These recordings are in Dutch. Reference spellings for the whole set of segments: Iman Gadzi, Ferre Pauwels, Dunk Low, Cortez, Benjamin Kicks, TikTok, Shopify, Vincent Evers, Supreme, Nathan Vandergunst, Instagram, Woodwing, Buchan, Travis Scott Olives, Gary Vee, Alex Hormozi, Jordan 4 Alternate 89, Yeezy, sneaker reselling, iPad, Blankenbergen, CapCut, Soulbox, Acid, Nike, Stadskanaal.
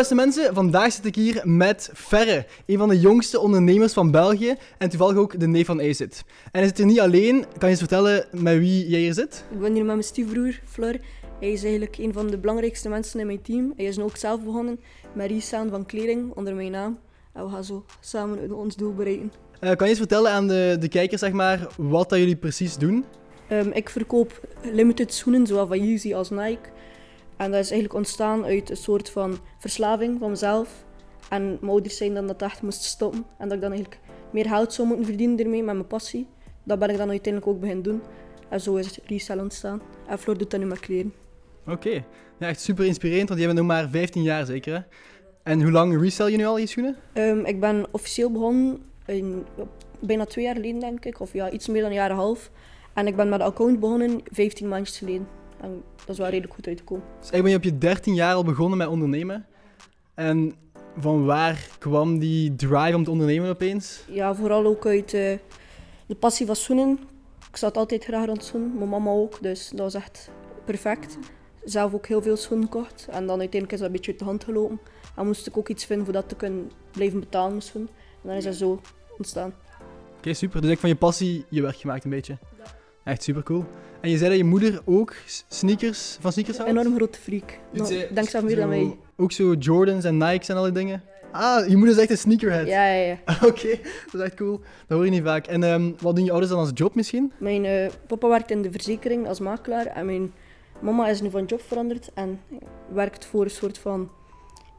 Beste mensen, vandaag zit ik hier met Ferre, een van de jongste ondernemers van België en toevallig ook de neef van ACID. En hij zit hier niet alleen, kan je eens vertellen met wie jij hier zit? Ik ben hier met mijn stiefbroer Flor, hij is eigenlijk een van de belangrijkste mensen in mijn team. Hij is nu ook zelf begonnen met restaan van kleding onder mijn naam en we gaan zo samen ons doel bereiken. Kan je eens vertellen aan de kijkers zeg maar, wat dat jullie precies doen? Ik verkoop limited schoenen, zowel van Yeezy als Nike. En dat is eigenlijk ontstaan uit een soort van verslaving van mezelf. En mijn ouders zeiden dan dat ik echt moest stoppen. En dat ik dan eigenlijk meer geld zou moeten verdienen ermee met mijn passie. Dat ben ik dan uiteindelijk ook beginnen doen. En zo is het resell ontstaan. En Flor doet dat nu met kleren. Oké. Ja, echt super inspirerend, want jij bent nog maar 15 jaar zeker hè? En hoe lang resell je nu al je schoenen? Ik ben officieel begonnen bijna 2 jaar geleden denk ik. Of ja, iets meer dan 1,5 jaar. En ik ben met de account begonnen 15 maandjes geleden. En dat is wel redelijk goed uitgekomen. Dus ik ben je op je 13 jaar al begonnen met ondernemen. En van waar kwam die drive om te ondernemen opeens? Ja, vooral ook uit de passie van schoenen. Ik zat altijd graag rond schoenen, mijn mama ook. Dus dat was echt perfect. Zelf ook heel veel schoenen gekocht. En dan uiteindelijk is dat een beetje uit de hand gelopen. En moest ik ook iets vinden voor dat te kunnen blijven betalen met schoenen. En dan is dat zo ontstaan. Oké, super. Dus ik van je passie je werk gemaakt een beetje. Ja. Echt super cool. En je zei dat je moeder ook sneakers, van sneakers houdt? Een enorm grote freak. Denk zelf meer dan mij. Ook zo Jordans en Nikes en al die dingen? Ah, je moeder is echt een sneakerhead? Ja. Oké, dat is echt cool. Dat hoor je niet vaak. En wat doen je ouders dan als job misschien? Mijn papa werkt in de verzekering als makelaar en mijn mama is nu van job veranderd en werkt voor een soort van,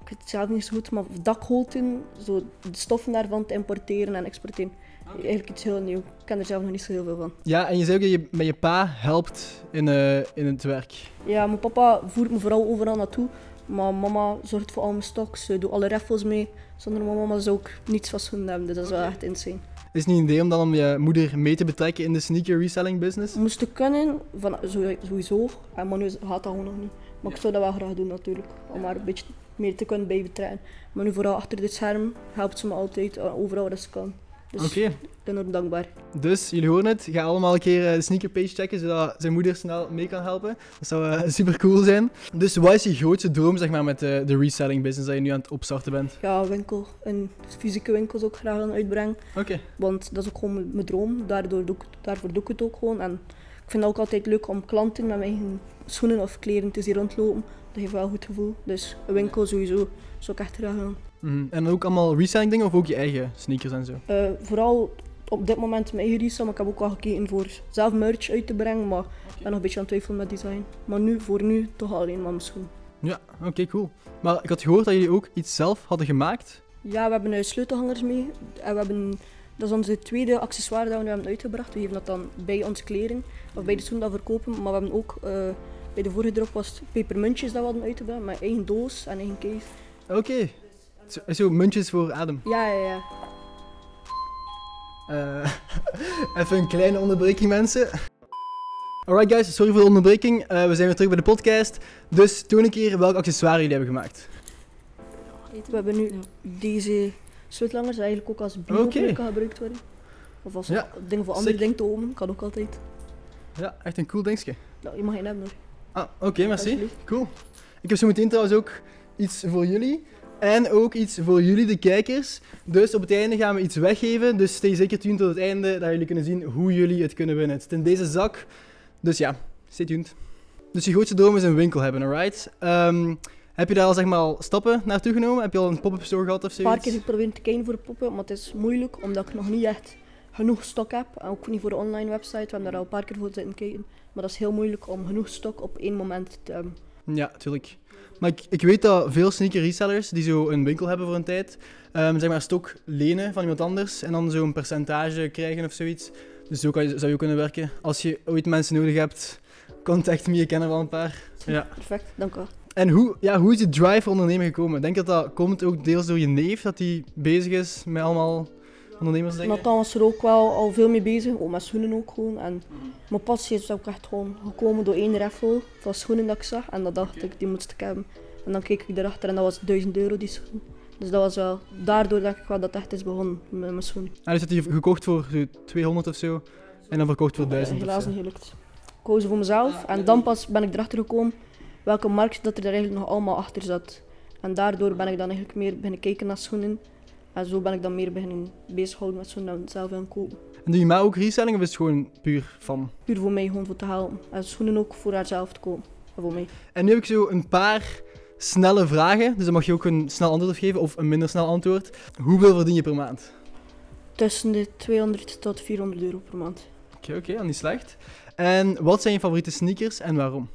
ik weet het zelf niet zo goed, maar dakgoten, zo de stoffen daarvan te importeren en exporteren. Eigenlijk iets heel nieuw. Ik ken er zelf nog niet zo heel veel van. Ja, en je zei ook dat je met je pa helpt in het werk. Ja, mijn papa voert me vooral overal naartoe. Maar mama zorgt voor al mijn stocks, ze doet alle raffles mee. Zonder mijn mama zou ik niets van schoenen hebben, dus dat is wel echt insane. Is het niet een idee om dan om je moeder mee te betrekken in de sneaker reselling business? Moest ik kunnen, van, sowieso. Maar nu gaat dat gewoon nog niet. Maar ik zou dat wel graag doen natuurlijk, om haar een beetje meer te kunnen bij betrekken. Maar nu vooral achter dit scherm helpt ze me altijd, overal waar ze kan. Dus ik ben er dankbaar. Dus, jullie horen het. Ga allemaal een keer de sneakerpage checken, zodat zijn moeder snel mee kan helpen. Dat zou super cool zijn. Dus, wat is je grootste droom zeg maar, met de reselling business dat je nu aan het opstarten bent? Ja, winkel. En fysieke winkels ook graag aan uitbrengen. Oké. Want dat is ook gewoon mijn droom. Daarvoor doe ik het ook gewoon. En ik vind het ook altijd leuk om klanten met mijn eigen schoenen of kleren te zien rondlopen. Dat geeft wel een goed gevoel. Dus, een winkel sowieso zou ik echt graag aan. En ook allemaal reselling dingen of ook je eigen sneakers en zo? Vooral op dit moment mijn eigen resell, maar ik heb ook al gekeken voor zelf merch uit te brengen, maar ik ben nog een beetje aan het twijfelen met design. Maar voor nu toch alleen maar mijn schoen. Ja, oké, cool. Maar ik had gehoord dat jullie ook iets zelf hadden gemaakt? Ja, we hebben sleutelhangers mee. En dat is onze tweede accessoire dat we nu hebben uitgebracht. We geven dat dan bij onze kleren of bij de schoen dat we verkopen, maar we hebben ook bij de vorige drop was het pepermuntjes dat we hadden uitgebracht, met eigen doos en eigen case. Oké. Zo, muntjes voor adem. Ja. Even een kleine onderbreking, mensen. Alright guys, sorry voor de onderbreking. We zijn weer terug bij de podcast. Dus toon een keer welk accessoire jullie hebben gemaakt. We hebben nu deze sleutelhangers die eigenlijk ook als bierhopper kan gebruikt worden. Of als ding voor andere dingen te openen, kan ook altijd. Ja, echt een cool dingetje. Nou, je mag geen hebben hoor. Ah, oké, merci. Cool. Ik heb zo meteen trouwens ook iets voor jullie. En ook iets voor jullie, de kijkers. Dus op het einde gaan we iets weggeven. Dus stay zeker tuned tot het einde, dat jullie kunnen zien hoe jullie het kunnen winnen. Het is in deze zak. Dus ja, stay tuned. Dus je grootste droom is een winkel hebben, alright? Heb je daar al zeg maar stappen naartoe genomen? Heb je al een pop-up store gehad of zoiets? Een paar keer geprobeerd te kijken voor pop-up, maar het is moeilijk, omdat ik nog niet echt genoeg stok heb. En ook niet voor de online website. We hebben daar al een paar keer voor zitten kijken. Maar dat is heel moeilijk om genoeg stok op één moment te hebben. Ja, tuurlijk. Maar ik weet dat veel sneaker resellers die zo een winkel hebben voor een tijd, zeg maar stok lenen van iemand anders en dan zo'n percentage krijgen of zoiets. Dus zo zou je kunnen werken. Als je ooit mensen nodig hebt, contact me, ik ken er wel een paar. Ja. Perfect, dank u wel. En hoe is de drive voor ondernemen gekomen? Ik denk dat komt ook deels door je neef, dat hij bezig is met allemaal ondernemers dingen. Nathan was er ook wel al veel mee bezig, ook met schoenen ook gewoon. En mijn passie is ook echt gewoon gekomen door één raffle van schoenen dat ik zag. En dat dacht ik, die moest ik hebben. En dan keek ik erachter en dat was €1.000 die schoen. Dus dat was wel, daardoor denk ik wel dat het echt is begonnen met mijn schoen. En dus had je gekocht voor €200 of zo en dan verkocht voor €1.000? Helaas niet gelukt. Ik koos voor mezelf en dan pas ben ik erachter gekomen welke markt dat er eigenlijk nog allemaal achter zat. En daardoor ben ik dan eigenlijk meer beginnen kijken naar schoenen. En zo ben ik dan meer beginnen bezighouden met schoenen en zelf gaan kopen. En doe je mij ook reselling of is het gewoon puur van? Puur voor mij, gewoon voor te helpen. En schoenen ook voor haarzelf te kopen. En voor mij. En nu heb ik zo een paar snelle vragen. Dus dan mag je ook een snel antwoord geven of een minder snel antwoord. Hoeveel verdien je per maand? Tussen de 200 tot 400 euro per maand. Oké, al niet slecht. En wat zijn je favoriete sneakers en waarom?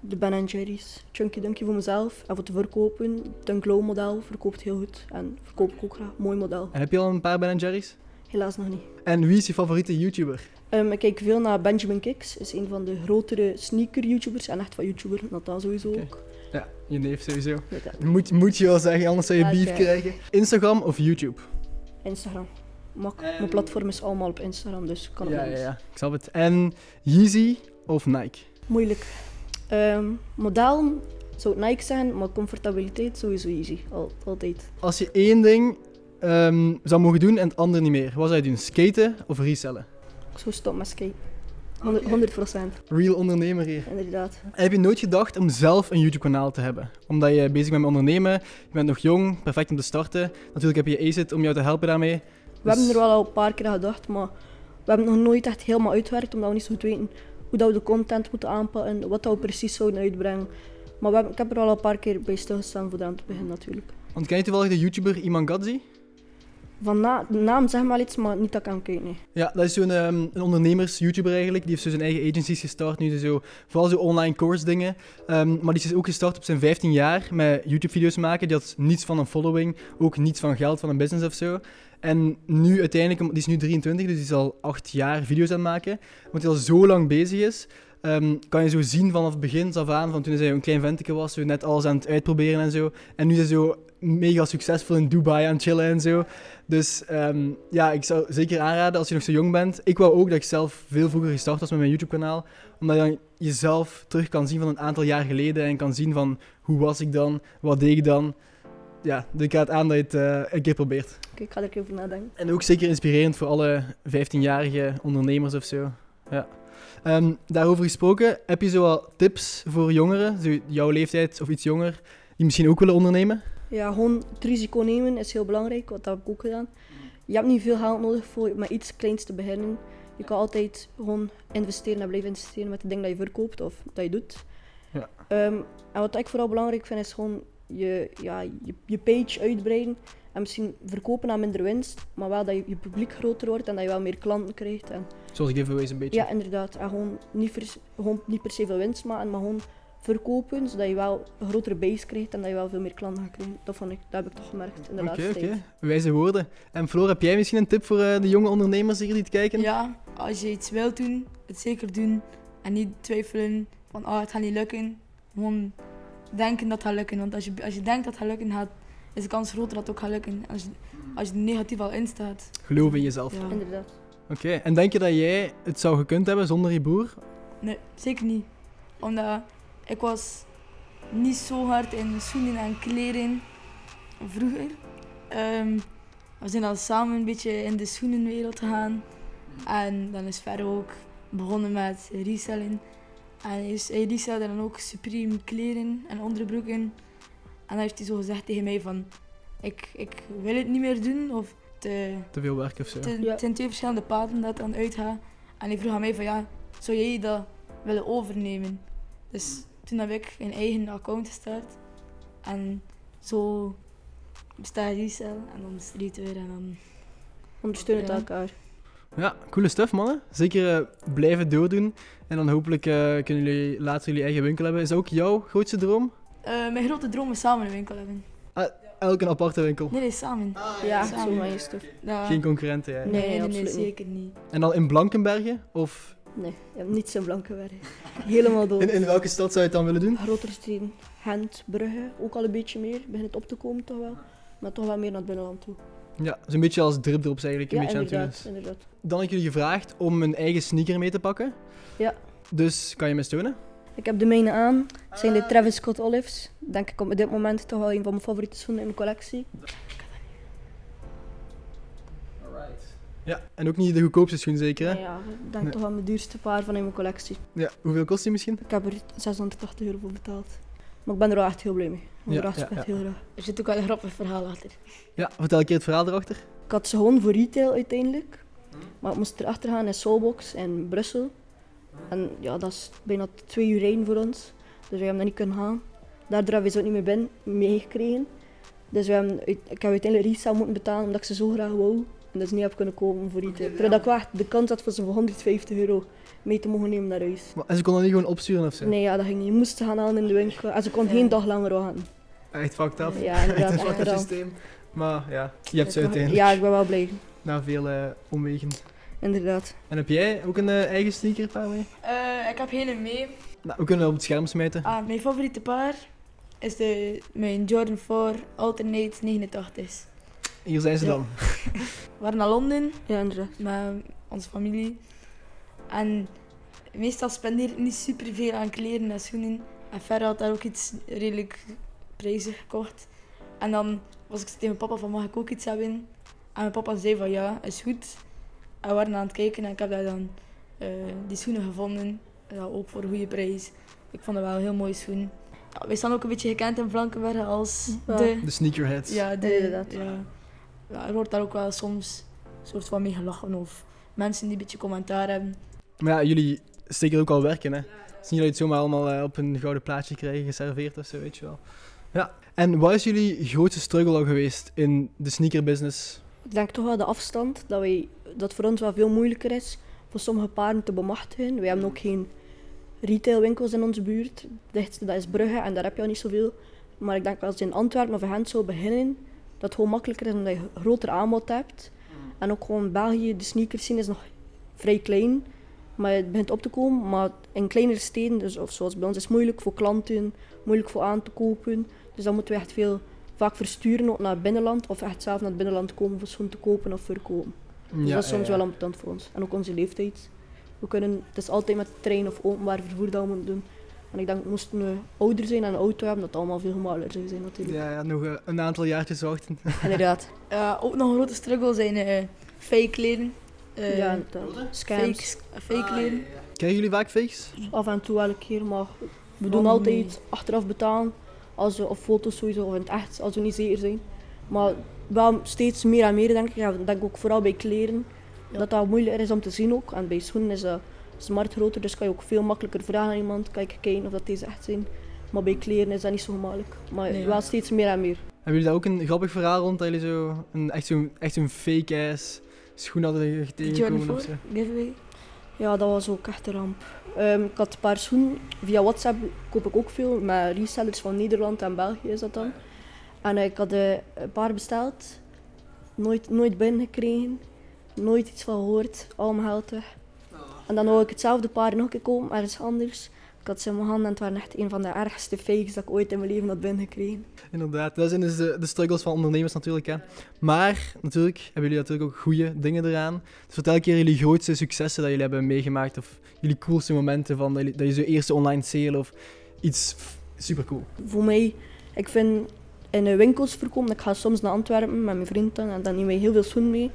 De Ben & Jerry's, Chunky Dunky voor mezelf en voor te verkopen. Dunk Low model verkoopt heel goed en verkoop ik ook graag. Mooi model. En heb je al een paar Ben & Jerry's? Helaas nog niet. En wie is je favoriete YouTuber? Ik kijk veel naar Benjamin Kicks, is een van de grotere sneaker-YouTubers en echt van YouTuber, dat sowieso ook. Ja, je neef sowieso. Ja. Moet je wel zeggen, anders zou je beef krijgen. Instagram of YouTube? Instagram. Mijn platform is allemaal op Instagram, dus kan het niet. Ja, ik snap het. En Yeezy of Nike? Moeilijk. Model zou het Nike zijn, maar comfortabiliteit sowieso Yeezy. Altijd. Als je één ding zou mogen doen en het andere niet meer, wat zou je doen? Skaten of resellen? Ik zou stoppen met skaten. 100%. Real ondernemer hier. Inderdaad. Heb je nooit gedacht om zelf een YouTube-kanaal te hebben? Omdat je bezig bent met ondernemen, je bent nog jong, perfect om te starten. Natuurlijk heb je ACID om jou te helpen daarmee. We hebben er wel al een paar keer aan gedacht, maar we hebben het nog nooit echt helemaal uitgewerkt, omdat we niet zo goed weten hoe dat we de content moeten aanpakken, wat dat we precies zouden uitbrengen. Maar ik heb er al een paar keer bij stilgestaan voor aan te beginnen natuurlijk. Want ken je toevallig de YouTuber Iman Gadzi? Van de naam zeg maar iets, maar niet dat ik aan kijk, nee. Ja, dat is zo'n een ondernemers-YouTuber eigenlijk. Die heeft zo zijn eigen agencies gestart, nu zo, vooral zo online course dingen. Maar die is ook gestart op zijn 15 jaar met YouTube-video's maken. Die had niets van een following, ook niets van geld, van een business of zo. En nu uiteindelijk, die is nu 23, dus die is al 8 jaar video's aan het maken. Want hij al zo lang bezig is, kan je zo zien vanaf het begin af aan, van toen hij een klein ventje was, zo net alles aan het uitproberen en zo. En nu is hij zo mega succesvol in Dubai aan het chillen en zo. Dus ik zou zeker aanraden als je nog zo jong bent. Ik wou ook dat ik zelf veel vroeger gestart was met mijn YouTube-kanaal, omdat je dan jezelf terug kan zien van een aantal jaar geleden en kan zien van hoe was ik dan, wat deed ik dan. Ja, dus ik raad aan dat je het een keer probeert. Oké, ik ga er een keer over nadenken. En ook zeker inspirerend voor alle 15-jarige ondernemers of zo. Ja. Daarover gesproken, heb je zoal tips voor jongeren, zo jouw leeftijd of iets jonger, die misschien ook willen ondernemen? Ja, gewoon het risico nemen is heel belangrijk, want dat heb ik ook gedaan. Je hebt niet veel geld nodig om met iets kleins te beginnen. Je kan altijd gewoon investeren en blijven investeren met de dingen dat je verkoopt of dat je doet. Ja. En wat ik vooral belangrijk vind is gewoon je page uitbreiden en misschien verkopen aan minder winst, maar wel dat je publiek groter wordt en dat je wel meer klanten krijgt. En zoals giveaways een beetje. Ja, inderdaad. En gewoon niet per se veel winst maken, maar gewoon verkopen, zodat je wel een grotere base krijgt en dat je wel veel meer klanten gaat krijgen. Dat heb ik toch gemerkt in de laatste tijd. Oké, wijze woorden. En Flor, heb jij misschien een tip voor de jonge ondernemers hier die het kijken? Ja, als je iets wilt doen, het zeker doen en niet twijfelen van het gaat niet lukken. Gewoon denken dat het gaat lukken, want als je denkt dat het gaat lukken, is de kans groter dat het ook gaat lukken. Als je negatief al instaat. Geloof in jezelf. Ja. Inderdaad. Oké, en denk je dat jij het zou gekund hebben zonder je broer? Nee, zeker niet. Omdat ik was niet zo hard in schoenen en kleren vroeger. We zijn al samen een beetje in de schoenenwereld gegaan. En dan is Ferre ook begonnen met resellen. En hij reselde dan ook Supreme kleren en onderbroeken. En dan heeft hij zo gezegd tegen mij van, ik wil het niet meer doen. Of te veel werk of zo. Het zijn 2 verschillende paden dat dan uitgaat. En hij vroeg aan mij van, zou jij dat willen overnemen? Dus toen heb ik een eigen account gestart en zo bestaat resell en dan street weer en dan ondersteunen het elkaar. Ja, coole stuff mannen. Zeker blijven doordoen en dan hopelijk kunnen jullie later jullie eigen winkel hebben. Is dat ook jouw grootste droom? Mijn grote droom is samen een winkel hebben. Elk een aparte winkel? Nee, samen. Samen. Zo maar je stuff. Ja. Geen concurrenten? Ja. Nee, zeker niet. En dan in Blankenbergen of? Nee, je hebt niets in Blankenberg. Helemaal dood. In welke stad zou je het dan willen doen? Grotere steden. Gent, Brugge, ook al een beetje meer. Begint het op te komen toch wel. Maar toch wel meer naar het binnenland toe. Ja, zo'n beetje als dripdrops eigenlijk. Ja, inderdaad. Dan heb ik jullie gevraagd om een eigen sneaker mee te pakken. Ja. Dus kan je me tonen? Ik heb de mijne aan. Het zijn de Travis Scott Olives. Denk ik op dit moment toch wel een van mijn favoriete schoenen in mijn collectie. Ja, en ook niet de goedkoopste schoen zeker, hè? Ja, ik denk toch aan mijn duurste paar van in mijn collectie. Ja, hoeveel kost die misschien? Ik heb er 680 euro voor betaald. Maar ik ben er wel echt heel blij mee. Heel er zit ook wel een grappig verhaal achter. Ja, vertel een keer het verhaal erachter. Ik had ze gewoon voor retail uiteindelijk. Maar ik moest erachter gaan in Soulbox in Brussel. En ja, dat is bijna 2 uur rijden voor ons. Dus we hebben dat niet kunnen gaan. Daardoor hebben we ze ook niet meer meegekregen. Dus ik heb uiteindelijk resale moeten betalen omdat ik ze zo graag wou. En dat ze niet heb kunnen kopen voor retail. Terwijl dat ik echt de kans had voor ze voor €150 mee te mogen nemen naar huis. Maar, en ze kon dat niet gewoon opsturen ofzo? Nee, ja, dat ging niet. Je moest ze gaan halen in de winkel. En ze kon geen dag langer wachten. Echt fucked up. Ja, inderdaad. Echt een fucked up systeem. Maar ja, je hebt ze uiteindelijk. Ja, ik ben wel blij. Na veel omwegen. Inderdaad. En heb jij ook een eigen sneakerpaar mee? Ik heb hele mee. Nou, we kunnen op het scherm smijten. Ah, mijn favoriete paar is mijn Jordan 4 Alternate 89. Hier zijn ze dan. We waren naar Londen. Ja, inderdaad. Met onze familie. En meestal spendeer ik niet superveel aan kleren en schoenen. En Ferre had daar ook iets redelijk prijzig gekocht. En dan was ik tegen papa van, mag ik ook iets hebben? En mijn papa zei van, ja, is goed. En we waren aan het kijken en ik heb daar dan die schoenen gevonden. Ja, ook voor een goede prijs. Ik vond het wel een heel mooie schoen. Ja, wij staan ook een beetje gekend in Blankenbergen als de sneakerheads. Ja, inderdaad. Ja. Ja, er wordt daar ook wel soms een soort van mee gelachen of mensen die een beetje commentaar hebben. Maar ja, jullie steken ook al werken, hè? Het is niet dat je het zomaar allemaal op een gouden plaatje krijgen, geserveerd of zo, weet je wel. Ja. En wat is jullie grootste struggle al geweest in de sneakerbusiness? Ik denk toch wel de afstand, dat voor ons wel veel moeilijker is voor sommige paren te bemachtigen. Wij hebben ook geen retailwinkels in onze buurt. Het dichtste dat is Brugge en daar heb je al niet zoveel. Maar ik denk als je in Antwerpen of in Gent zou beginnen, dat het gewoon makkelijker is omdat je een groter aanbod hebt. En ook gewoon in België, de sneakerscene is nog vrij klein. Maar het begint op te komen, maar in kleinere steden, dus, of zoals bij ons, is het moeilijk voor klanten, moeilijk voor aan te kopen. Dus dan moeten we echt vaak versturen ook naar het binnenland of echt zelf naar het binnenland komen voor schoen te kopen of verkopen. Dus ja, dat is soms wel ambetant voor ons. En ook onze leeftijd. Het is altijd met trein of openbaar vervoer dat we moeten doen. En ik denk, moesten we ouder zijn en een auto hebben, dat het allemaal veel gemakkelijker zou zijn natuurlijk. Ja, nog een aantal jaartjes wachten. Inderdaad. Ook nog een grote struggle zijn fake kleren. Scams. Fake kleren. Krijgen jullie vaak fakes? Af en toe elke keer, maar we doen altijd achteraf betalen. Of foto's sowieso, of in het echt, als we niet zeker zijn. Maar wel steeds meer en meer, denk ik. Ja, denk ook vooral bij kleren, dat moeilijker is om te zien ook. En bij schoenen is dat smart groter, dus kan je ook veel makkelijker vragen aan iemand. Kan je kijken of dat deze echt zijn. Maar bij kleren is dat niet zo gemakkelijk. Maar wel steeds meer en meer. Hebben jullie daar ook een grappig verhaal rond, dat jullie zo'n fake-ass schoen hadden tegengekomen ofzo? Ja, dat was ook echt een ramp. Ik had een paar schoenen. Via WhatsApp koop ik ook veel, met resellers van Nederland en België is dat dan. En ik had een paar besteld, nooit binnengekregen, nooit iets van gehoord, al mijn geld weg. En dan wou ik hetzelfde paar nog een keer kopen, ergens anders. Ik had ze in mijn handen en het waren echt een van de ergste fakes dat ik ooit in mijn leven had binnengekregen. Inderdaad, dat zijn dus de struggles van ondernemers natuurlijk. Hè. Maar natuurlijk hebben jullie natuurlijk ook goede dingen eraan. Dus vertel een keer jullie grootste successen dat jullie hebben meegemaakt of jullie coolste momenten van dat je zo'n eerste online sale of iets supercool. Voor mij, ik vind in winkels verkopen, ik ga soms naar Antwerpen met mijn vrienden en dan nemen wij heel veel schoenen mee.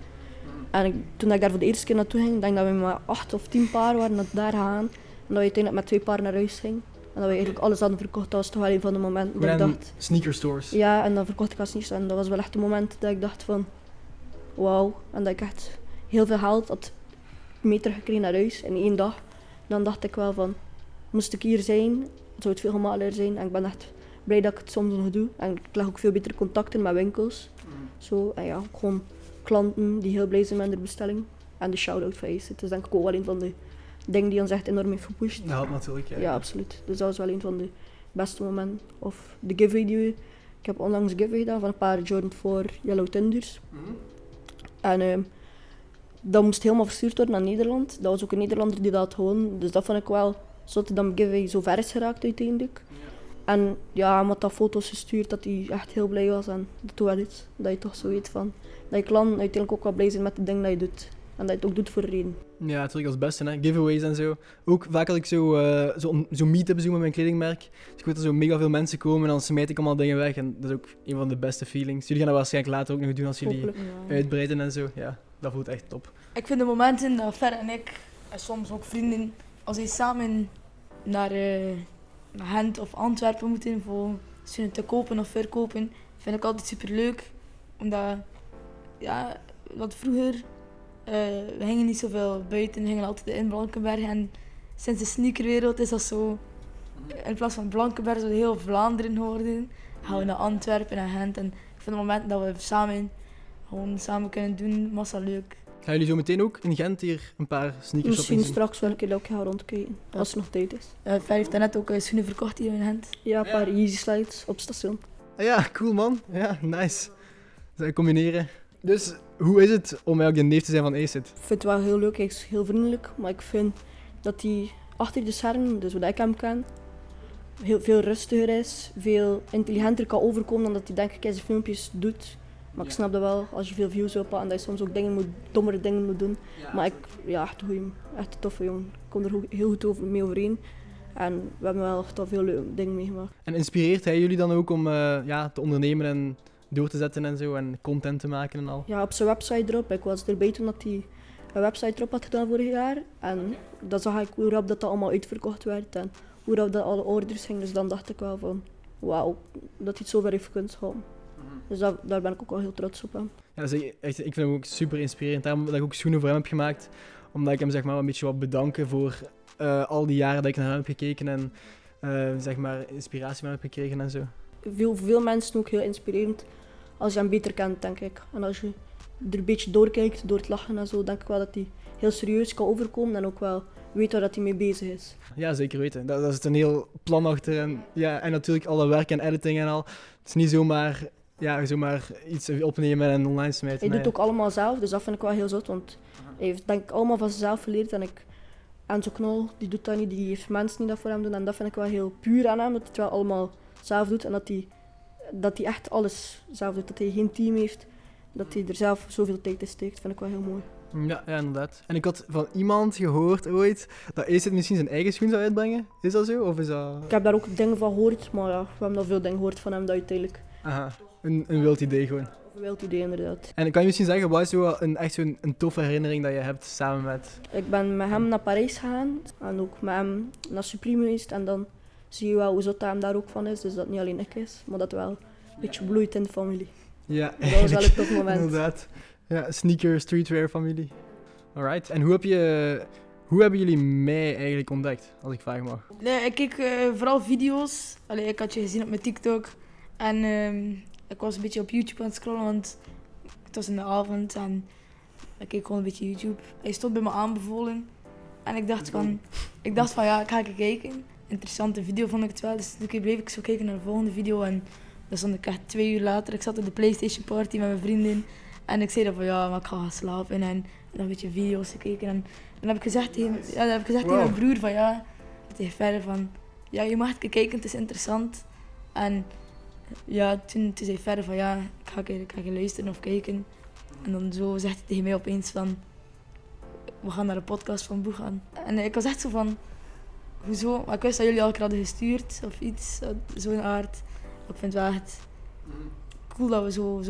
En toen ik daar voor de eerste keer naartoe ging, denk dat we maar 8 of 10 paar waren dat daar gaan. En dat je uiteindelijk met 2 paar naar huis ging. En dat we eigenlijk alles hadden verkocht, dat was toch wel een van de momenten dat ik dacht... sneakerstores. Ja, en dan verkocht ik als sneakers. En dat was wel echt een moment dat ik dacht van... Wauw. En dat ik echt heel veel geld had mee teruggekregen naar huis in 1 dag. Dan dacht ik wel van... Moest ik hier zijn, zou het veel gemakkelijker zijn. En ik ben echt blij dat ik het soms nog doe. En ik leg ook veel betere contacten met winkels. Zo, en ja, gewoon klanten die heel blij zijn met hun bestelling. En de shout-out van Ace. Het is denk ik ook wel een van de... Ik denk die ons echt enorm heeft gepusht. Dat had natuurlijk, ja. Ja, absoluut. Dus dat was wel een van de beste momenten. Of de giveaway die ik heb onlangs giveaway gedaan van een paar Jordan 4 Yellow Tinders. En dat moest helemaal verstuurd worden naar Nederland. Dat was ook een Nederlander die dat had gewonnen. Dus dat vond ik wel zot dat mijn giveaway zo ver is geraakt uiteindelijk. Ja. En ja, hij had dat foto's gestuurd dat hij echt heel blij was. En dat doet wel iets. Dat je toch zo weet van... Dat je klant uiteindelijk ook wel blij zijn met het ding dat je doet. En dat je het ook doet voor reden. Ja, natuurlijk als beste, hè. Giveaways en zo. Ook vaak als ik zo'n meet-up zo met mijn kledingmerk. Dus ik weet dat zo mega veel mensen komen en dan smijt ik allemaal dingen weg. En dat is ook een van de beste feelings. Jullie gaan dat waarschijnlijk later ook nog doen als jullie uitbreiden en zo. Ja, dat voelt echt top. Ik vind de momenten dat Ferre en ik, en soms ook vrienden, als wij samen naar Gent of Antwerpen moet invoeren, dus te kopen of verkopen, vind ik altijd super leuk. Omdat, ja, wat vroeger, we gingen niet zoveel buiten, we gingen altijd in Blankenberg. En sinds de sneakerwereld is dat zo, in plaats van Blankenberg zo heel Vlaanderen hoorden, gaan we naar Antwerpen en Gent. En ik vind het moment dat we samen, gewoon samen kunnen doen, massa leuk. Gaan jullie zo meteen ook in Gent hier een paar sneakers misschien op straks wel een keer ook gaan rondkijken, als het nog tijd is. Ver heeft daarnet ook schoenen verkocht hier in Gent. Ja, een paar Yeezy slides op station. Ja, cool man. Ja, nice. Dus combineren. Dus hoe is het om eigenlijk de neef te zijn van ACID? Ik vind het wel heel leuk, hij is heel vriendelijk, maar ik vind dat hij achter de schermen, dus wat ik hem ken, heel veel rustiger is, veel intelligenter kan overkomen dan dat hij denk ik in zijn filmpjes doet. Maar ik snap dat wel, als je veel views wil pakken, dat je soms ook dommere dingen moet doen. Ja, maar ik, ja, echt een goeie, echt een toffe jongen. Ik kom er heel goed mee overeen. En we hebben wel echt al veel leuke dingen meegemaakt. En inspireert hij jullie dan ook om te ondernemen en door te zetten en zo, en content te maken en al? Ja, op zijn website erop. Ik was erbij toen dat hij een website erop had gedaan vorig jaar. En dan zag ik hoe rap dat allemaal uitverkocht werd en hoe rap dat alle orders gingen. Dus dan dacht ik wel van, wauw, dat hij het zo ver heeft kunnen houden. Dus daar ben ik ook wel heel trots op. Ja, dus ik vind hem ook super inspirerend. Daarom dat ik ook schoenen voor hem heb gemaakt. Omdat ik hem zeg maar een beetje wat bedanken voor al die jaren dat ik naar hem heb gekeken. En zeg maar inspiratie van hem heb gekregen en zo. Veel mensen ook heel inspirerend. Als je hem beter kent, denk ik. En als je er een beetje doorkijkt, door het lachen en zo, denk ik wel dat hij heel serieus kan overkomen. En ook wel weet waar dat hij mee bezig is. Ja, zeker weten. Daar zit een heel plan achter. En, ja, en natuurlijk alle werk en editing en al. Het is niet zomaar... Ja, zomaar iets opnemen en online smijten. Hij doet het ook allemaal zelf, dus dat vind ik wel heel zot, want hij heeft denk ik allemaal van zichzelf geleerd. En zo'n knol, die doet dat niet, die heeft mensen die dat voor hem doen. En dat vind ik wel heel puur aan hem, dat hij het wel allemaal zelf doet en dat hij echt alles zelf doet. Dat hij geen team heeft, dat hij er zelf zoveel tijd in steekt, vind ik wel heel mooi. Ja, inderdaad. En ik had van iemand gehoord ooit dat ACID misschien zijn eigen schoen zou uitbrengen. Is dat zo? Of is dat... Ik heb daar ook dingen van gehoord, maar ja, we hebben al veel dingen gehoord van hem dat uiteindelijk... Aha, een wild idee gewoon. Een wild idee, inderdaad. En kan je misschien zeggen, wat is zo echt zo'n toffe herinnering dat je hebt samen met... Ik ben met hem naar Parijs gegaan en ook met hem naar Supreme geweest. En dan zie je wel hoe zot dat hem daar ook van is. Dus dat niet alleen ik is, maar dat wel een beetje bloeit in de familie. Ja, dat was wel een tof moment. Inderdaad. Ja, sneaker, streetwear familie. Alright, en hoe hebben jullie mij eigenlijk ontdekt, als ik vragen mag? Nee, ik keek vooral video's. Allee, ik had je gezien op mijn TikTok. En ik was een beetje op YouTube aan het scrollen, want het was in de avond en ik keek gewoon een beetje YouTube. Hij stond bij me aanbevolen en ik dacht van ja, ik ga even kijken. Interessante video vond ik het wel, dus toen bleef ik zo kijken naar de volgende video. En dan stond ik echt 2 uur later, ik zat op de PlayStation Party met mijn vrienden. En ik zei dan van ja, maar ik ga gaan slapen en dan een beetje video's gekeken. En dan heb ik gezegd tegen mijn broer van ja, tegen Ferre van ja, je mag even kijken, het is interessant. En ja, toen zei Ferre van ja, ik ga luisteren of kijken. En dan zo zegt hij tegen mij opeens van, we gaan naar de podcast van Boe gaan. En ik was echt zo van, hoezo? Maar ik wist dat jullie elkaar hadden gestuurd of iets, zo'n aard. Ik vind het wel echt cool dat we zo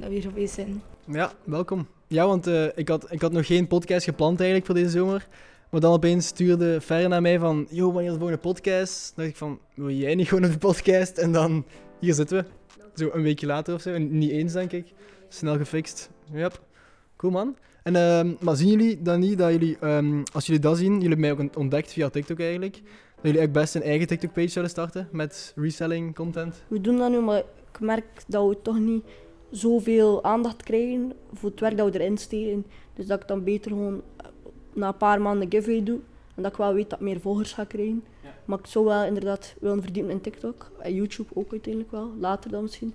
hier opeens zijn. Ja, welkom. Ja, want ik had nog geen podcast gepland eigenlijk voor deze zomer. Maar dan opeens stuurde Ferre naar mij van, yo, wanneer is de volgende podcast? Dan dacht ik van, wil jij niet gewoon op de podcast? En dan, hier zitten we. Zo een weekje later of zo, en niet eens denk ik. Snel gefixt. Yep. Cool man. En, maar zien jullie dan niet dat jullie, als jullie dat zien, jullie hebben mij ook ontdekt via TikTok eigenlijk, dat jullie echt best een eigen TikTok page zouden starten met reselling content? We doen dat nu, maar ik merk dat we toch niet zoveel aandacht krijgen voor het werk dat we erin steken. Dus dat ik dan beter gewoon... na een paar maanden giveaway doe en dat ik wel weet dat ik meer volgers ga krijgen. Ja. Maar ik zou wel inderdaad willen verdiepen in TikTok en YouTube ook uiteindelijk wel, later dan misschien.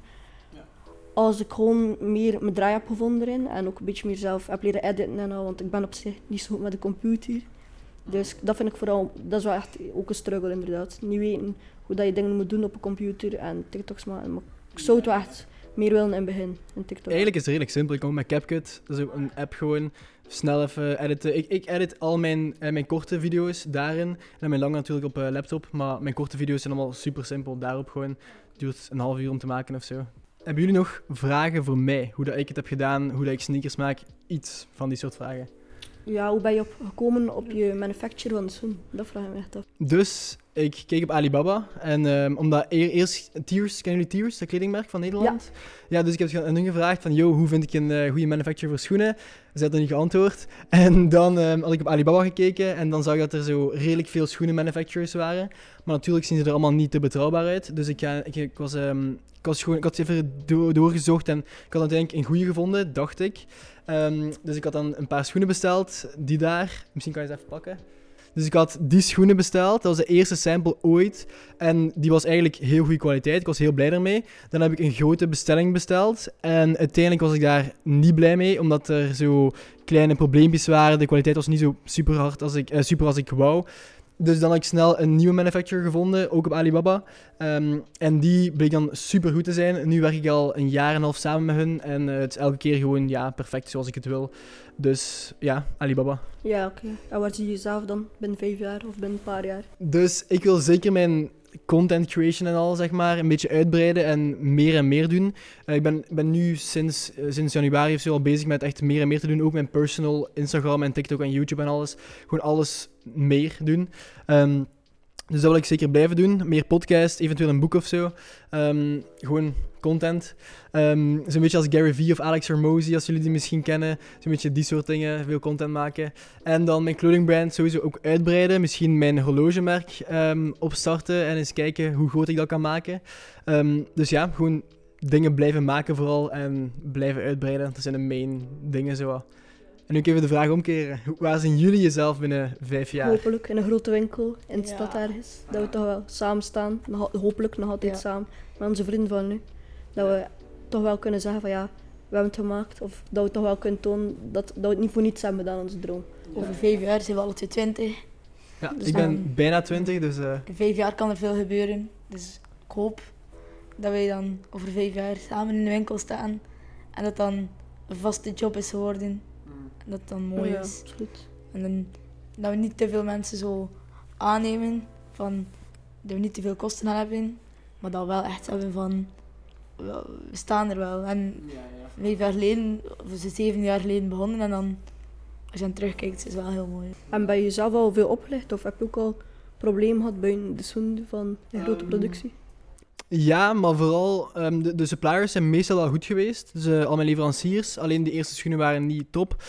Ja. Als ik gewoon meer mijn draai heb gevonden erin en ook een beetje meer zelf heb leren editen en al, want ik ben op zich niet zo goed met de computer. Dus dat vind ik vooral, dat is wel echt ook een struggle inderdaad. Niet weten hoe dat je dingen moet doen op een computer en TikToks maken, maar ik zou het wel echt meer willen in het begin, in TikTok. Eigenlijk is het redelijk simpel, ik kom met CapCut, dat is ook een app gewoon. Snel even editen. Ik edit al mijn korte video's daarin. En mijn lange natuurlijk op laptop. Maar mijn korte video's zijn allemaal super simpel. Daarop gewoon. Duurt een half uur om te maken of zo. Hebben jullie nog vragen voor mij? Hoe dat ik het heb gedaan, hoe dat ik sneakers maak? Iets van die soort vragen. Ja, hoe ben je gekomen op je manufacture van de schoen? Dat vraag ik me echt af. Dus Ik keek op Alibaba en omdat eerst Tiers, kennen jullie Tiers, dat kledingmerk van Nederland? Ja, dus ik heb aan hun gevraagd van, yo, hoe vind ik een goede manufacturer voor schoenen? Ze hadden niet geantwoord. En dan had ik op Alibaba gekeken en dan zag ik dat er zo redelijk veel schoenenmanufacturers waren. Maar natuurlijk zien ze er allemaal niet te betrouwbaar uit. Dus ik had het even doorgezocht en ik had uiteindelijk een goede gevonden, dacht ik. Dus ik had dan een paar schoenen besteld, die daar. Misschien kan je ze even pakken. Dus ik had die schoenen besteld, dat was de eerste sample ooit. En die was eigenlijk heel goede kwaliteit, ik was heel blij daarmee. Dan heb ik een grote bestelling besteld. En uiteindelijk was ik daar niet blij mee, omdat er zo kleine probleempjes waren. De kwaliteit was niet zo super hard als ik wou. Dus dan had ik snel een nieuwe manufacturer gevonden, ook op Alibaba. En die bleek dan super goed te zijn. Nu werk ik al 1,5 jaar samen met hun. En het is elke keer gewoon ja, perfect zoals ik het wil. Dus ja, Alibaba. Ja, oké. En waar zie je jezelf dan? Binnen 5 jaar of binnen een paar jaar? Dus ik wil zeker mijn content creation en al, zeg maar, een beetje uitbreiden en meer doen. Ik ben nu sinds januari of zo al bezig met echt meer en meer te doen. Ook mijn personal, Instagram en TikTok en YouTube en alles. Gewoon alles meer doen. Dus dat wil ik zeker blijven doen. Meer podcast, eventueel een boek of zo. Gewoon content. Zo'n beetje als Gary Vee of Alex Hormozi, als jullie die misschien kennen. Zo'n beetje die soort dingen, veel content maken. En dan mijn clothingbrand sowieso ook uitbreiden. Misschien mijn horlogemerk opstarten en eens kijken hoe groot ik dat kan maken. Dus ja, gewoon dingen blijven maken vooral en blijven uitbreiden. Dat zijn de main dingen zo. En nu even de vraag omkeren. Waar zien jullie jezelf binnen 5 jaar? Hopelijk in een grote winkel, in de stad ergens. Dat we toch wel samen staan. Hopelijk nog altijd samen. Met onze vrienden van nu. Dat we toch wel kunnen zeggen van ja, we hebben het gemaakt. Of dat we toch wel kunnen tonen dat we het niet voor niets hebben gedaan, onze droom. Ja. Over 5 jaar zijn we alle 20. Ja, dus ik ben bijna 20, dus... In 5 jaar kan er veel gebeuren. Dus ik hoop dat wij dan over 5 jaar samen in de winkel staan. En dat dan een vaste job is geworden. Dat het dan mooi is. Absoluut. En dan, dat we niet te veel mensen zo aannemen, van dat we niet te veel kosten gaan hebben, maar dat we wel echt hebben van, we staan er wel. En 5 jaar geleden, of 7 jaar geleden begonnen en dan, als je dan terugkijkt, is het wel heel mooi. En ben je zelf al veel opgelegd of heb je ook al problemen gehad buiten de schoenen van een grote productie? Ja, maar vooral de suppliers zijn meestal wel goed geweest. Dus al mijn leveranciers. Alleen de eerste schoenen waren niet top.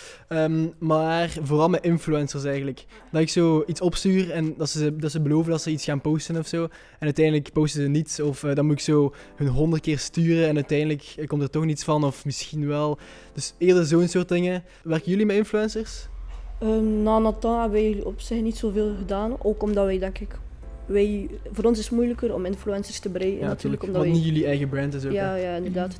Maar vooral mijn influencers eigenlijk. Dat ik zo iets opstuur en dat ze beloven dat ze iets gaan posten of zo. En uiteindelijk posten ze niets. Of dan moet ik zo hun 100 keer sturen en uiteindelijk komt er toch niets van. Of misschien wel. Dus eerder zo'n soort dingen. Werken jullie met influencers? Na Nathan hebben wij op zich niet zoveel gedaan. Ook omdat wij denk ik... voor ons is het moeilijker om influencers te bereiken. Ja, natuurlijk, omdat want niet jullie eigen brand is ook. Ja, ja inderdaad.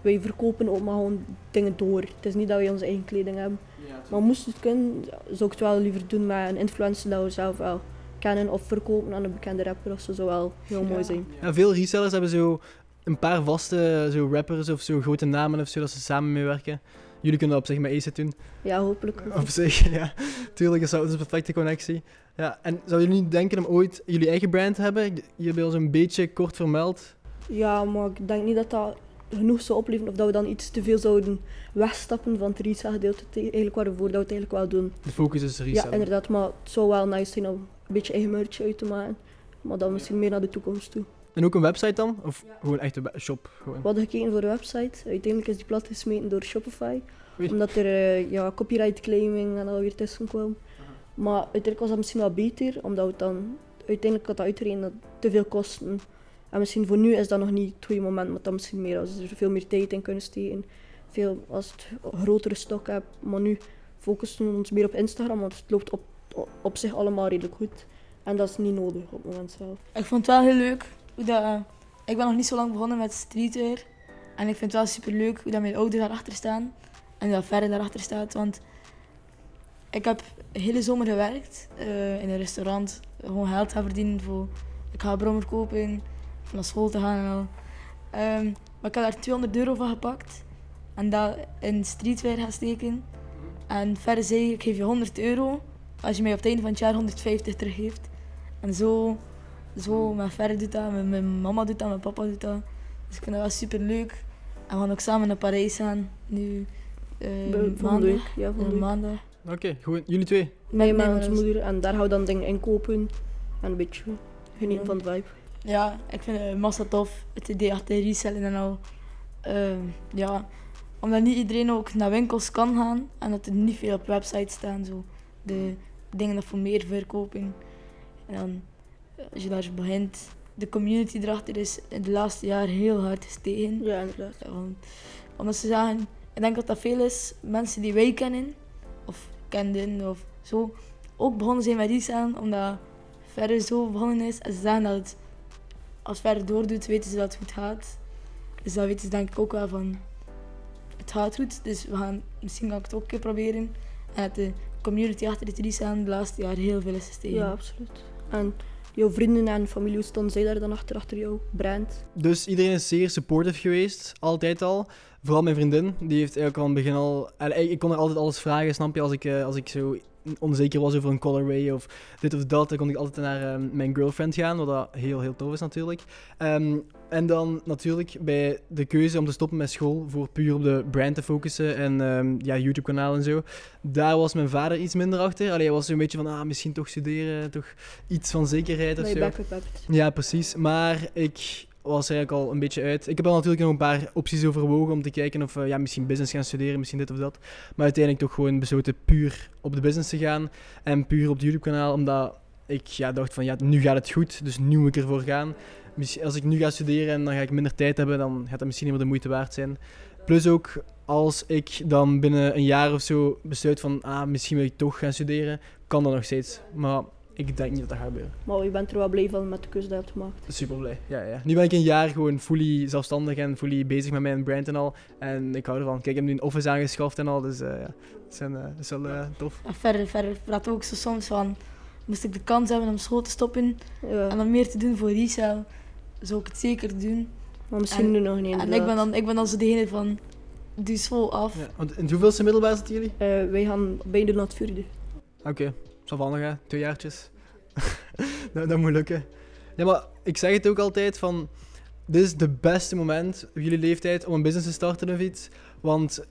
Wij verkopen ook maar gewoon dingen door. Het is niet dat wij onze eigen kleding hebben. Ja, maar moest het kunnen, zou ik het wel liever doen met een influencer dat we zelf wel kennen of verkopen aan een bekende rapper. Of zo zou wel heel mooi zijn. Ja, veel resellers hebben zo een paar vaste zo rappers of zo grote namen of zo dat ze samen mee werken. Jullie kunnen dat op zich met Ace doen. Ja, hopelijk. Op zich, ja. Tuurlijk, dat is een perfecte connectie. Ja, en zouden jullie niet denken om ooit jullie eigen brand te hebben? Je hebt ons een beetje kort vermeld. Ja, maar ik denk niet dat dat genoeg zou opleveren of dat we dan iets te veel zouden wegstappen van het resale-gedeelte eigenlijk waarvoor dat we het eigenlijk wel doen. De focus is resale. Ja, inderdaad, maar het zou wel nice zijn om een beetje eigen merch uit te maken, maar dan misschien meer naar de toekomst toe. En ook een website dan? Of gewoon echt een shop? Gewoon. We hadden gekeken voor een website. Uiteindelijk is die plat gesmeten door Shopify. Omdat er copyright claiming en alweer tussen kwam. Maar uiteindelijk was dat misschien wel beter, omdat we dan uiteindelijk had dat uitgereden dat te veel kosten. En misschien voor nu is dat nog niet het goede moment, maar dan misschien meer als we er veel meer tijd in kunnen steken. Veel als het grotere stok heb. Maar nu focussen we ons meer op Instagram, want het loopt op zich allemaal redelijk goed. En dat is niet nodig op het moment zelf. Ik vond het wel heel leuk. Ik ben nog niet zo lang begonnen met streetwear. En ik vind het wel super leuk hoe dat mijn ouders daarachter staan. En dat Ferre daarachter staat. Want ik heb de hele zomer gewerkt in een restaurant. Gewoon geld gaan verdienen. Ik ga brommer kopen. Om naar school te gaan en al. Maar ik heb daar €200 van gepakt. En dat in streetwear gaan steken. En Ferre zei, ik geef je €100. Als je mij op het einde van het jaar 150 teruggeeft. En zo, mijn Ferre doet dat, mijn mama doet dat, mijn papa doet dat. Dus ik vind dat wel super leuk. En we gaan ook samen naar Parijs gaan. Nu maandag. Oké, jullie twee? Met mijn moeder. En daar gaan we dan dingen inkopen. En een beetje Geniet van de vibe. Ja, ik vind massa tof. Het idee achter resellen en al. Ja, omdat niet iedereen ook naar winkels kan gaan en dat er niet veel op websites staan. Zo. De dingen dat voor meer verkopen. En dan, als je daar begint, de community erachter is in de laatste jaar heel hard gestegen. Ja, inderdaad. Ja, omdat ze zagen, ik denk dat dat veel is, mensen die wij kennen, of kenden of zo, ook begonnen zijn met resellen, omdat Ferre zo begonnen is. En ze zagen dat het, als Ferre doordoet, weten ze dat het goed gaat. Dus dan weten ze denk ik ook wel van, het gaat goed, dus we gaan, misschien kan ik het ook een keer proberen. En dat de community achter dit resellen de laatste jaar heel veel is gestegen. Ja, absoluut. En jouw vrienden en familie, hoe stonden zij daar dan achter jouw brand? Dus iedereen is zeer supportive geweest, altijd al. Vooral mijn vriendin, die heeft eigenlijk al in het begin al... Ik kon haar altijd alles vragen, snap je, als ik zo onzeker was over een colorway of dit of dat, dan kon ik altijd naar mijn girlfriend gaan, wat dat heel, heel tof is natuurlijk. En dan natuurlijk bij de keuze om te stoppen met school voor puur op de brand te focussen en ja, YouTube-kanaal en zo. Daar was mijn vader iets minder achter. Allee, hij was een beetje van, misschien toch studeren, toch iets van zekerheid of zo. Ja, precies. Maar ik was er eigenlijk al een beetje uit. Ik heb al natuurlijk nog een paar opties overwogen om te kijken of misschien business gaan studeren, misschien dit of dat. Maar uiteindelijk toch gewoon besloten puur op de business te gaan en puur op het YouTube-kanaal, omdat ik dacht van, nu gaat het goed, dus nu moet ik ervoor gaan. Als ik nu ga studeren en dan ga ik minder tijd hebben, dan gaat dat misschien niet meer de moeite waard zijn. Plus ook, als ik dan binnen een jaar of zo besluit van, misschien wil ik toch gaan studeren, kan dat nog steeds. Maar ik denk niet dat dat gaat gebeuren. Maar je bent er wel blij van met de keuze die je hebt gemaakt? Super blij, ja. Nu ben ik een jaar gewoon fully zelfstandig en fully bezig met mijn brand en al. En ik hou ervan. Kijk, ik heb nu een office aangeschaft en al, dus dat is wel tof. En verder praat ook zo soms van, moest ik de kans hebben om school te stoppen en dan meer te doen voor resell, zou ik het zeker doen. Maar misschien doen nog niet. En ik ben dan zo degene van, doe school af. Ja, want in hoeveelste middelbaar zitten jullie? Wij gaan bijna naar het vierde. Oké. Zal wel nog, hè? 2 jaartjes. dat moet lukken. Ja, maar ik zeg het ook altijd van, dit is de beste moment op jullie leeftijd om een business te starten of iets. Want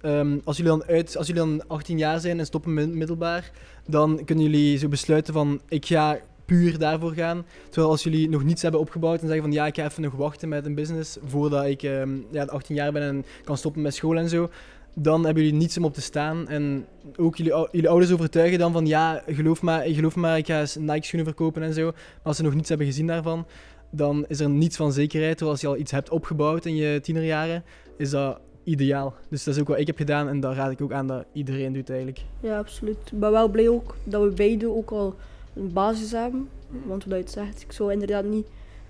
als jullie dan 18 jaar zijn en stoppen middelbaar, dan kunnen jullie zo besluiten van, ik ga puur daarvoor gaan. Terwijl als jullie nog niets hebben opgebouwd en zeggen van, ik ga even nog wachten met een business voordat ik 18 jaar ben en kan stoppen met school en zo. Dan hebben jullie niets om op te staan en ook jullie ouders overtuigen dan van, geloof maar, ik ga Nike schoenen verkopen en zo. Maar als ze nog niets hebben gezien daarvan, dan is er niets van zekerheid. Terwijl als je al iets hebt opgebouwd in je tienerjaren, is dat ideaal. Dus dat is ook wat ik heb gedaan en dat raad ik ook aan dat iedereen doet eigenlijk. Ja, absoluut. Ik ben wel blij ook dat we beide ook al een basis hebben. Want hoe je het zegt, ik zou inderdaad niet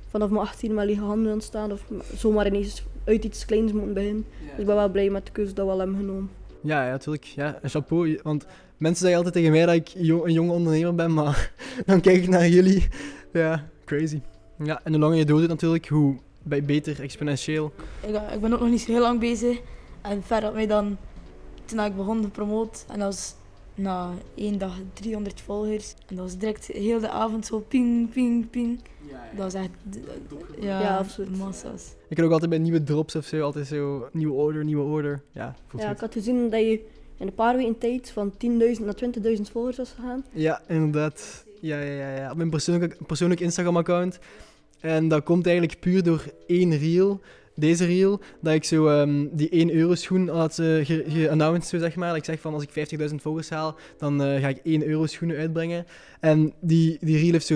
vanaf mijn 18 maar lege handen ontstaan of zomaar ineens uit iets kleins moeten beginnen. Dus ik ben wel blij met de keuze dat we al hebben genomen. Ja, natuurlijk. Ja. En chapeau, want mensen zeggen altijd tegen mij dat ik een jonge ondernemer ben, maar dan kijk ik naar jullie. Ja, crazy. Ja, en hoe langer je doet natuurlijk, hoe beter, exponentieel. Ik ben ook nog niet zo heel lang bezig. En Ferre had mij dan, toen ik begon te promoten, en dat was na 1 dag 300 volgers. En dat was direct heel de avond zo ping, ping, ping. Ja. Dat was echt, absoluut. Massa's. Ik had ook altijd bij nieuwe drops of zo, altijd zo, nieuwe order. Ja, ik had gezien dat je in een paar weken tijd van 10.000 naar 20.000 volgers was gegaan. Ja, inderdaad. Ja. Op mijn persoonlijk Instagram-account. En dat komt eigenlijk puur door één reel. Deze reel, dat ik zo die 1 euro schoen had geannounced, zo zeg maar. Dat ik zeg van, als ik 50.000 volgers haal, dan ga ik 1 euro schoenen uitbrengen. En die reel heeft zo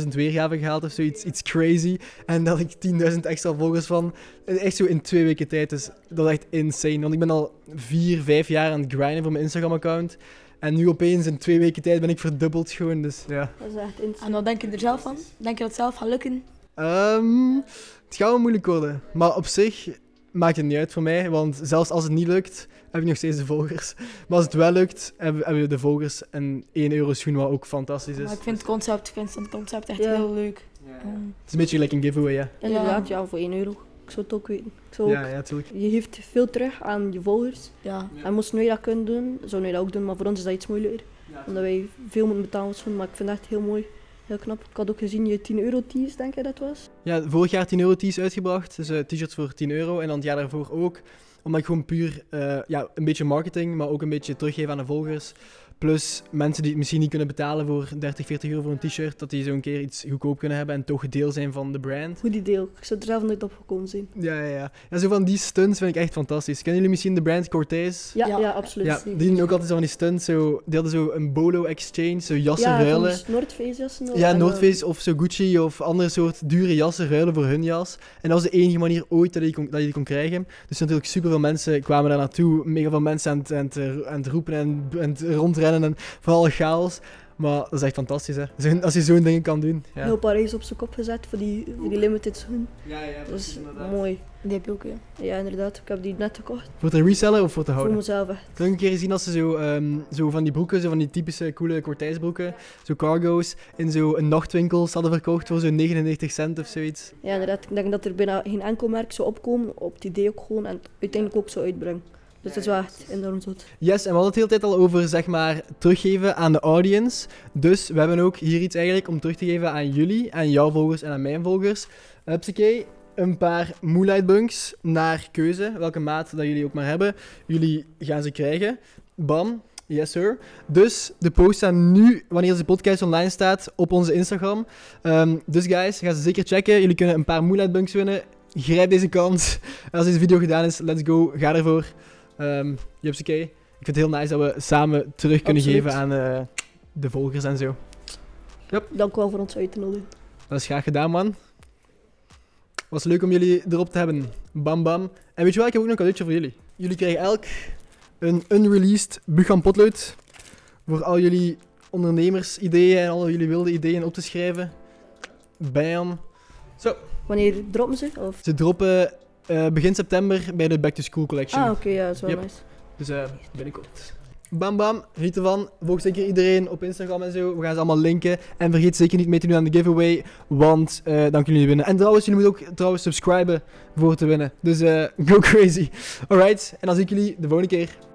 350.000 weergaven gehaald of zoiets, iets crazy. En daar had ik 10.000 extra volgers van. Echt zo in 2 weken tijd, dus dat is echt insane. Want ik ben al 4-5 jaar aan het grinden voor mijn Instagram-account. En nu opeens in 2 weken tijd ben ik verdubbeld gewoon, dus ja. Dat is echt insane. En wat denk je er zelf van? Denk je dat het zelf gaat lukken? Het gaat wel moeilijk worden, maar op zich maakt het niet uit voor mij, want zelfs als het niet lukt, heb ik nog steeds de volgers. Maar als het wel lukt, hebben we de volgers en 1 euro schoen, wat ook fantastisch is. Maar ik vind het concept echt heel leuk. Ja. Het is een beetje gelijk een giveaway, ja. Inderdaad, ja, voor 1 euro. Ik zou het ook weten. Natuurlijk. Je geeft veel terug aan je volgers. Ja. En moest nu dat kunnen doen, zou nu dat ook doen, maar voor ons is dat iets moeilijker. Ja. Omdat wij veel moeten betalen, maar ik vind het echt heel mooi. Heel knap. Ik had ook gezien je 10 euro tees, denk ik dat was. Ja, vorig jaar 10 euro tees uitgebracht. Dus t-shirts voor 10 euro. En dan het jaar daarvoor ook. Omdat ik gewoon puur een beetje marketing, maar ook een beetje teruggeef aan de volgers. Plus mensen die het misschien niet kunnen betalen voor 30, 40 euro voor een t-shirt, dat die zo'n keer iets goedkoop kunnen hebben en toch deel zijn van de brand. Goed idee. Ik zou er zelf nooit op gekomen zijn. Ja. En zo van die stunts vind ik echt fantastisch. Kennen jullie misschien de brand Cortez? Ja, absoluut. Ja, die doen ook altijd zo van die stunts. Zo, die hadden zo een bolo exchange, zo jassen ruilen. Ja, Noordface jassen. Ja, Noordface of zo Gucci of andere soort dure jassen ruilen voor hun jas. En dat was de enige manier ooit dat je die kon krijgen. Dus natuurlijk superveel mensen kwamen daar naartoe. Mega veel mensen aan het roepen en rondrennen. En vooral chaos, maar dat is echt fantastisch hè, als je zo'n dingen kan doen. Ja. Heel Parijs op zijn kop gezet voor die limited schoen. Ja, dat is inderdaad mooi. Die heb je ook, ja. Ja, inderdaad. Ik heb die net gekocht. Voor de reseller of voor te houden? Voor mezelf, echt. Ik heb een keer gezien als ze zo van die broeken, zo van die typische coole Cortez broeken, zo cargo's, in zo'n nachtwinkel hadden verkocht voor zo'n 99 cent of zoiets. Ja, inderdaad. Ik denk dat er bijna geen enkel merk zou opkomen op het idee ook gewoon en uiteindelijk ook zou uitbrengen. Dus dat is wel echt enorm zot. Yes, en we hadden het de hele tijd al over, zeg maar, teruggeven aan de audience. Dus we hebben ook hier iets eigenlijk om terug te geven aan jullie, aan jouw volgers en aan mijn volgers. Hupsakee, een paar Moelight bunks naar keuze, welke maat dat jullie ook maar hebben. Jullie gaan ze krijgen. Bam. Yes, sir. Dus de posts staan nu, wanneer deze podcast online staat, op onze Instagram. Dus guys, ga ze zeker checken. Jullie kunnen een paar Moelight bunks winnen. Grijp deze kans. En als deze video gedaan is, let's go. Ga ervoor. Jupsakee, ik vind het heel nice dat we samen terug kunnen geven aan de volgers en zo. Yep. Dank wel voor ons uit te nodigen. Dat is graag gedaan, man. Was leuk om jullie erop te hebben. Bam bam. En weet je wel, ik heb ook nog een cadeautje voor jullie. Jullie krijgen elk een unreleased Buchan potlood voor al jullie ondernemersideeën en al jullie wilde ideeën op te schrijven. Bam. Zo. Wanneer droppen ze? Of? Ze droppen... begin september bij de Back to School Collection. Ah, oké, ja, dat is wel nice. Dus binnenkort. Bam bam, geniet ervan. Volg zeker iedereen op Instagram en zo. We gaan ze allemaal linken. En vergeet zeker niet mee te doen aan de giveaway, want dan kunnen jullie winnen. En trouwens, jullie moeten ook subscriben voor te winnen. Dus go crazy. Alright, en dan zie ik jullie de volgende keer.